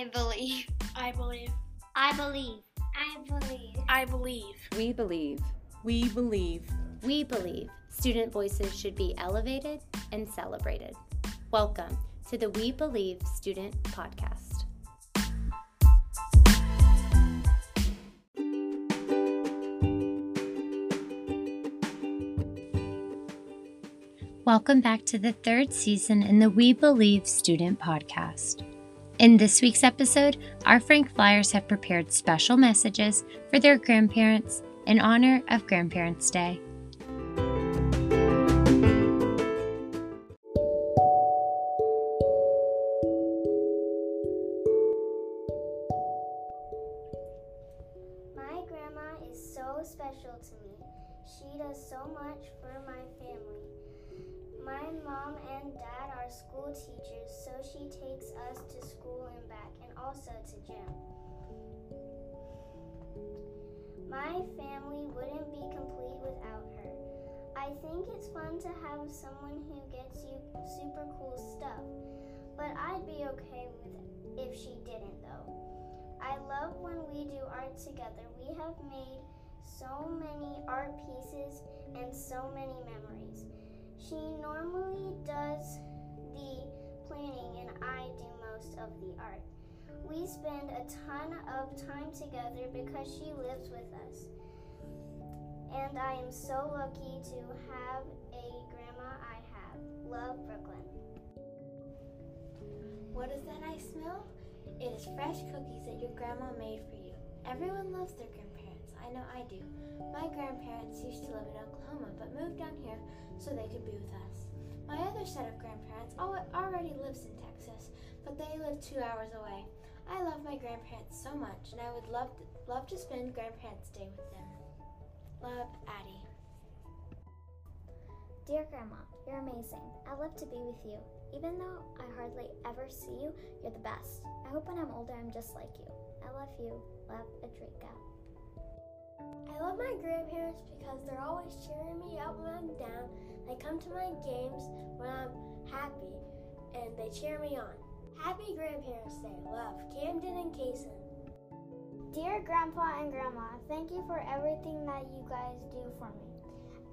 I believe. I believe. I believe. I believe. I believe. We believe. We believe. We believe student voices should be elevated and celebrated. Welcome to the We Believe Student Podcast. Welcome back to the third season in the We Believe Student Podcast. In this week's episode, our Frank Flyers have prepared special messages for their grandparents in honor of Grandparents' Day. My grandma is so special to me. She does so much for my family. My mom and dad are school teachers, so she takes us to school and back, and also to gym. My family wouldn't be complete without her. I think it's fun to have someone who gets you super cool stuff, but I'd be okay with it if she didn't, though. I love when we do art together. We have made so many art pieces and so many memories. She normally does the planning and I do most of the art. We spend a ton of time together because she lives with us. And I am so lucky to have a grandma I have. Love, Brooklyn. What is that I smell? It is fresh cookies that your grandma made for you. Everyone loves their grandparents. I know I do. My grandparents used to live in Oklahoma, but moved down here so they could be with us. My other set of grandparents already lives in Texas, but they live 2 hours away. I love my grandparents so much, and I would love to spend Grandparents' Day with them. Love, Addie. Dear Grandma, you're amazing. I love to be with you. Even though I hardly ever see you, you're the best. I hope when I'm older I'm just like you. I love you. Love, Adrika. I love my grandparents because they're always cheering me up when I'm down. They come to my games when I'm happy, and they cheer me on. Happy Grandparents' Day. Love, Camden and Kaysen. Dear Grandpa and Grandma, thank you for everything that you guys do for me.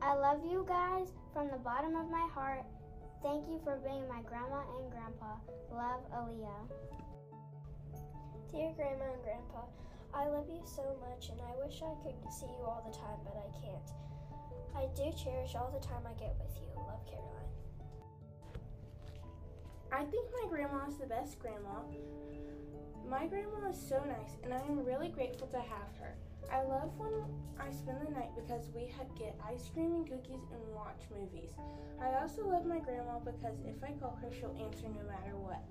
I love you guys from the bottom of my heart. Thank you for being my grandma and grandpa. Love, Aaliyah. Dear Grandma and Grandpa, I love you so much, and I wish I could see you all the time, but I can't. I do cherish all the time I get with you. Love, Caroline. I think my grandma is the best grandma. My grandma is so nice, and I am really grateful to have her. I love when I spend the night because we get ice cream and cookies and watch movies. I also love my grandma because if I call her, she'll answer no matter what.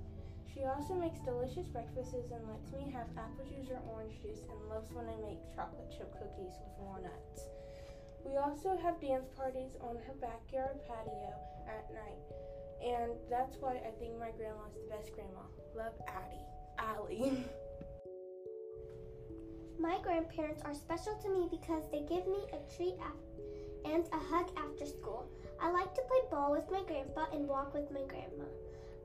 She also makes delicious breakfasts and lets me have apple juice or orange juice and loves when I make chocolate chip cookies with walnuts. We also have dance parties on her backyard patio at night, and that's why I think my grandma is the best grandma. Love, Addie. Allie. My grandparents are special to me because they give me a treat and a hug after school. I like to play ball with my grandpa and walk with my grandma.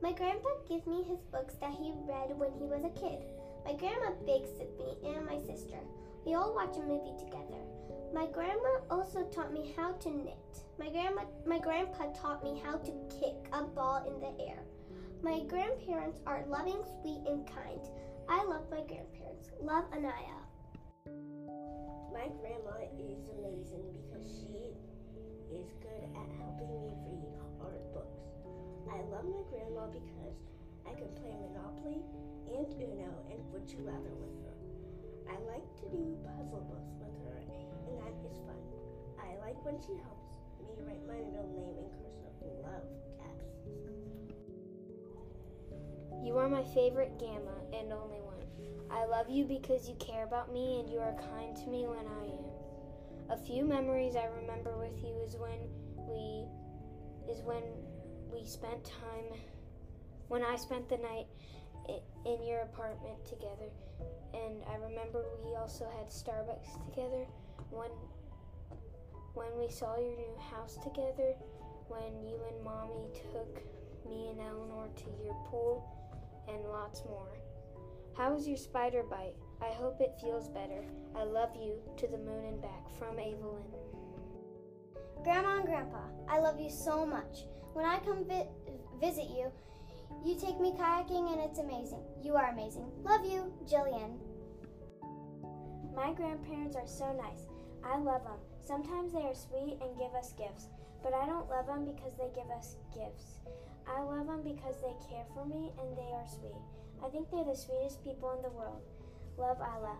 My grandpa gives me his books that he read when he was a kid. My grandma bakes with me and my sister. We all watch a movie together. My grandma also taught me how to knit. My grandpa taught me how to kick a ball in the air. My grandparents are loving, sweet, and kind. I love my grandparents. Love, Anaya. My grandma is amazing because she is good at helping me read art books. I love my grandma because I can play Monopoly and Uno and Would You Rather with her. I like to do puzzle books with her, and that is fun. I like when she helps me write my middle name in cursive. Love, Cat. You are my favorite grandma and only one. I love you because you care about me and you are kind to me when I am. A few memories I remember with you is when I spent the night in your apartment together, and I remember we also had Starbucks together, when we saw your new house together, when you and Mommy took me and Eleanor to your pool, and lots more. How was your spider bite? I hope it feels better. I love you, to the moon and back, from Evelyn. Grandma and Grandpa, I love you so much. When I come visit you, you take me kayaking and it's amazing. You are amazing. Love you, Jillian. My grandparents are so nice. I love them. Sometimes they are sweet and give us gifts, but I don't love them because they give us gifts. I love them because they care for me and they are sweet. I think they're the sweetest people in the world. Love, Isla.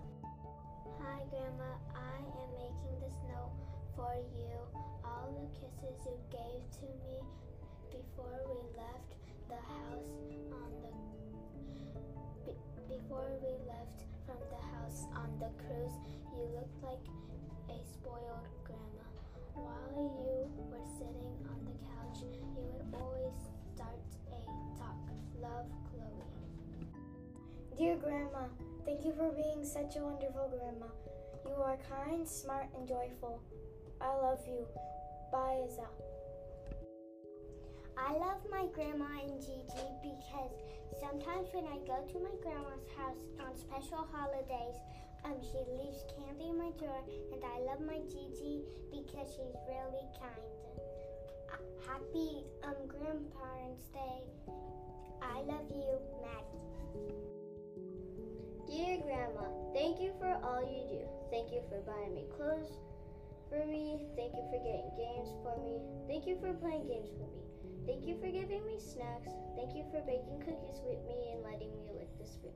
Hi, Grandma. I am making the snow for you. All the kisses you gave to me before we left the house on the cruise, you looked like a spoiled grandma. While you were sitting on the couch, you would always start a talk. Love, Chloe. Dear Grandma, thank you for being such a wonderful grandma. You are kind, smart, and joyful. I love you. Bye, Iza. I love my grandma and Gigi because sometimes when I go to my grandma's house on special holidays, she leaves candy in my drawer, and I love my Gigi because she's really kind. Happy Grandparents' Day. I love you, Maddie. Dear Grandma, thank you for all you do. Thank you for buying me clothes for me. Thank you for getting games for me. Thank you for playing games with me. Thank you for giving me snacks. Thank you for baking cookies with me and letting me lick the spoon.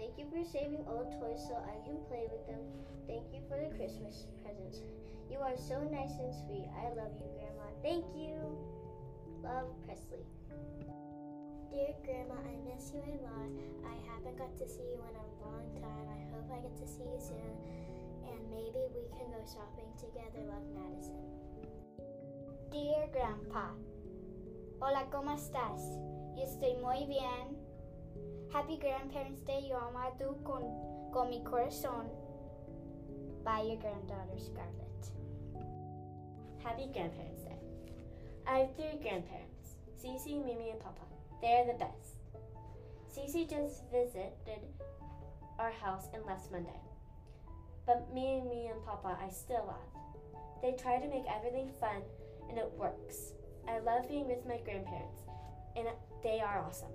Thank you for saving old toys so I can play with them. Thank you for the Christmas presents. You are so nice and sweet. I love you, Grandma. Thank you. Love, Presley. Dear Grandma, I miss you a lot. I haven't got to see you in a long time. I hope I get to see you soon. And maybe we can go shopping together. Love, Madison. Dear Grandpa, hola, ¿cómo estás? Yo estoy muy bien. Happy Grandparents' Day, yo amo a tú con mi corazón. By your granddaughter, Scarlett. Happy Grandparents' Day. I have three grandparents, Cece, Mimi, and Papa. They are the best. Cece just visited our house and left Monday. But me and Papa, I still love. They try to make everything fun, and it works. I love being with my grandparents, and they are awesome.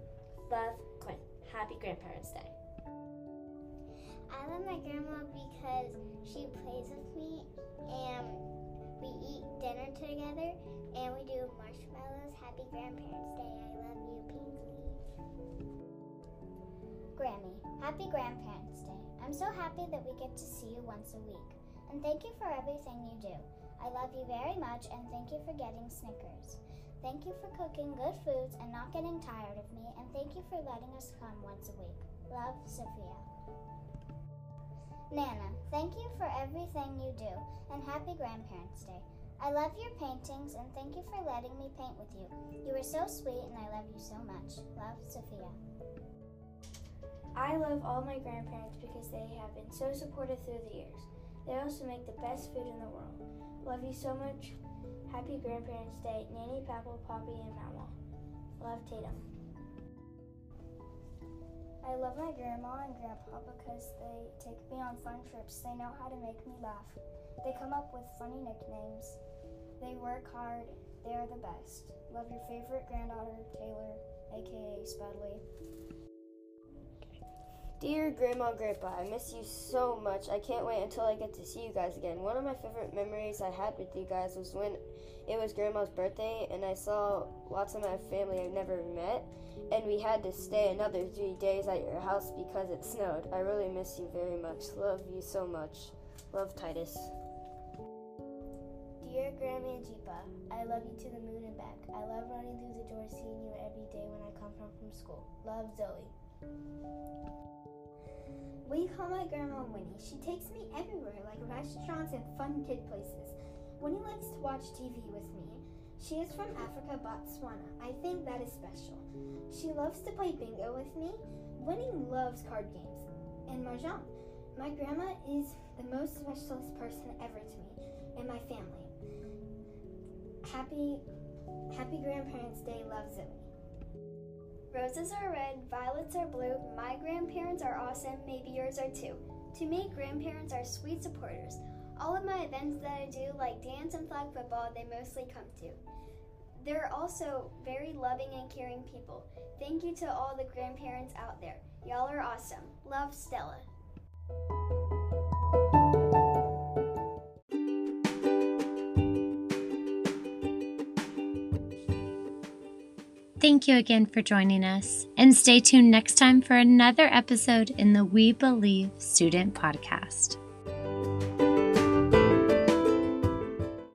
Love, Quinn. Happy Grandparents' Day. I love my grandma because she plays with me and we eat dinner together and we do marshmallows. Happy Grandparents' Day. I love you, Pinsley. Grammy, happy Grandparents' Day. I'm so happy that we get to see you once a week. And thank you for everything you do. I love you very much and thank you for getting Snickers. Thank you for cooking good foods and not getting tired of me, and thank you for letting us come once a week. Love, Sophia. Nana, thank you for everything you do, and happy Grandparents' Day. I love your paintings, and thank you for letting me paint with you. You are so sweet, and I love you so much. Love, Sophia. I love all my grandparents because they have been so supportive through the years. They also make the best food in the world. Love you so much. Happy Grandparents' Day, Nanny, Papa, Poppy, and Mama. Love, Tatum. I love my grandma and grandpa because they take me on fun trips. They know how to make me laugh. They come up with funny nicknames. They work hard. They are the best. Love your favorite granddaughter, Taylor, a.k.a. Spudley. Dear Grandma and Grandpa, I miss you so much. I can't wait until I get to see you guys again. One of my favorite memories I had with you guys was when it was Grandma's birthday, and I saw lots of my family I've never met, and we had to stay another 3 days at your house because it snowed. I really miss you very much. Love you so much. Love, Titus. Dear Grammy and Jeepa, I love you to the moon and back. I love running through the door seeing you every day when I come home from school. Love, Zoe. We call my grandma Winnie. She takes me everywhere, like restaurants and fun kid places. Winnie likes to watch TV with me. She is from Africa, Botswana. I think that is special. She loves to play bingo with me. Winnie loves card games and mahjong. My grandma is the most specialist person ever to me and my family. Happy Grandparents' Day. Love, Zoe. Roses are red, violets are blue, my grandparents are awesome, maybe yours are too. To me, grandparents are sweet supporters. All of my events that I do, like dance and flag football, they mostly come to. They're also very loving and caring people. Thank you to all the grandparents out there. Y'all are awesome. Love, Stella. Thank you again for joining us, and stay tuned next time for another episode in the We Believe Student Podcast.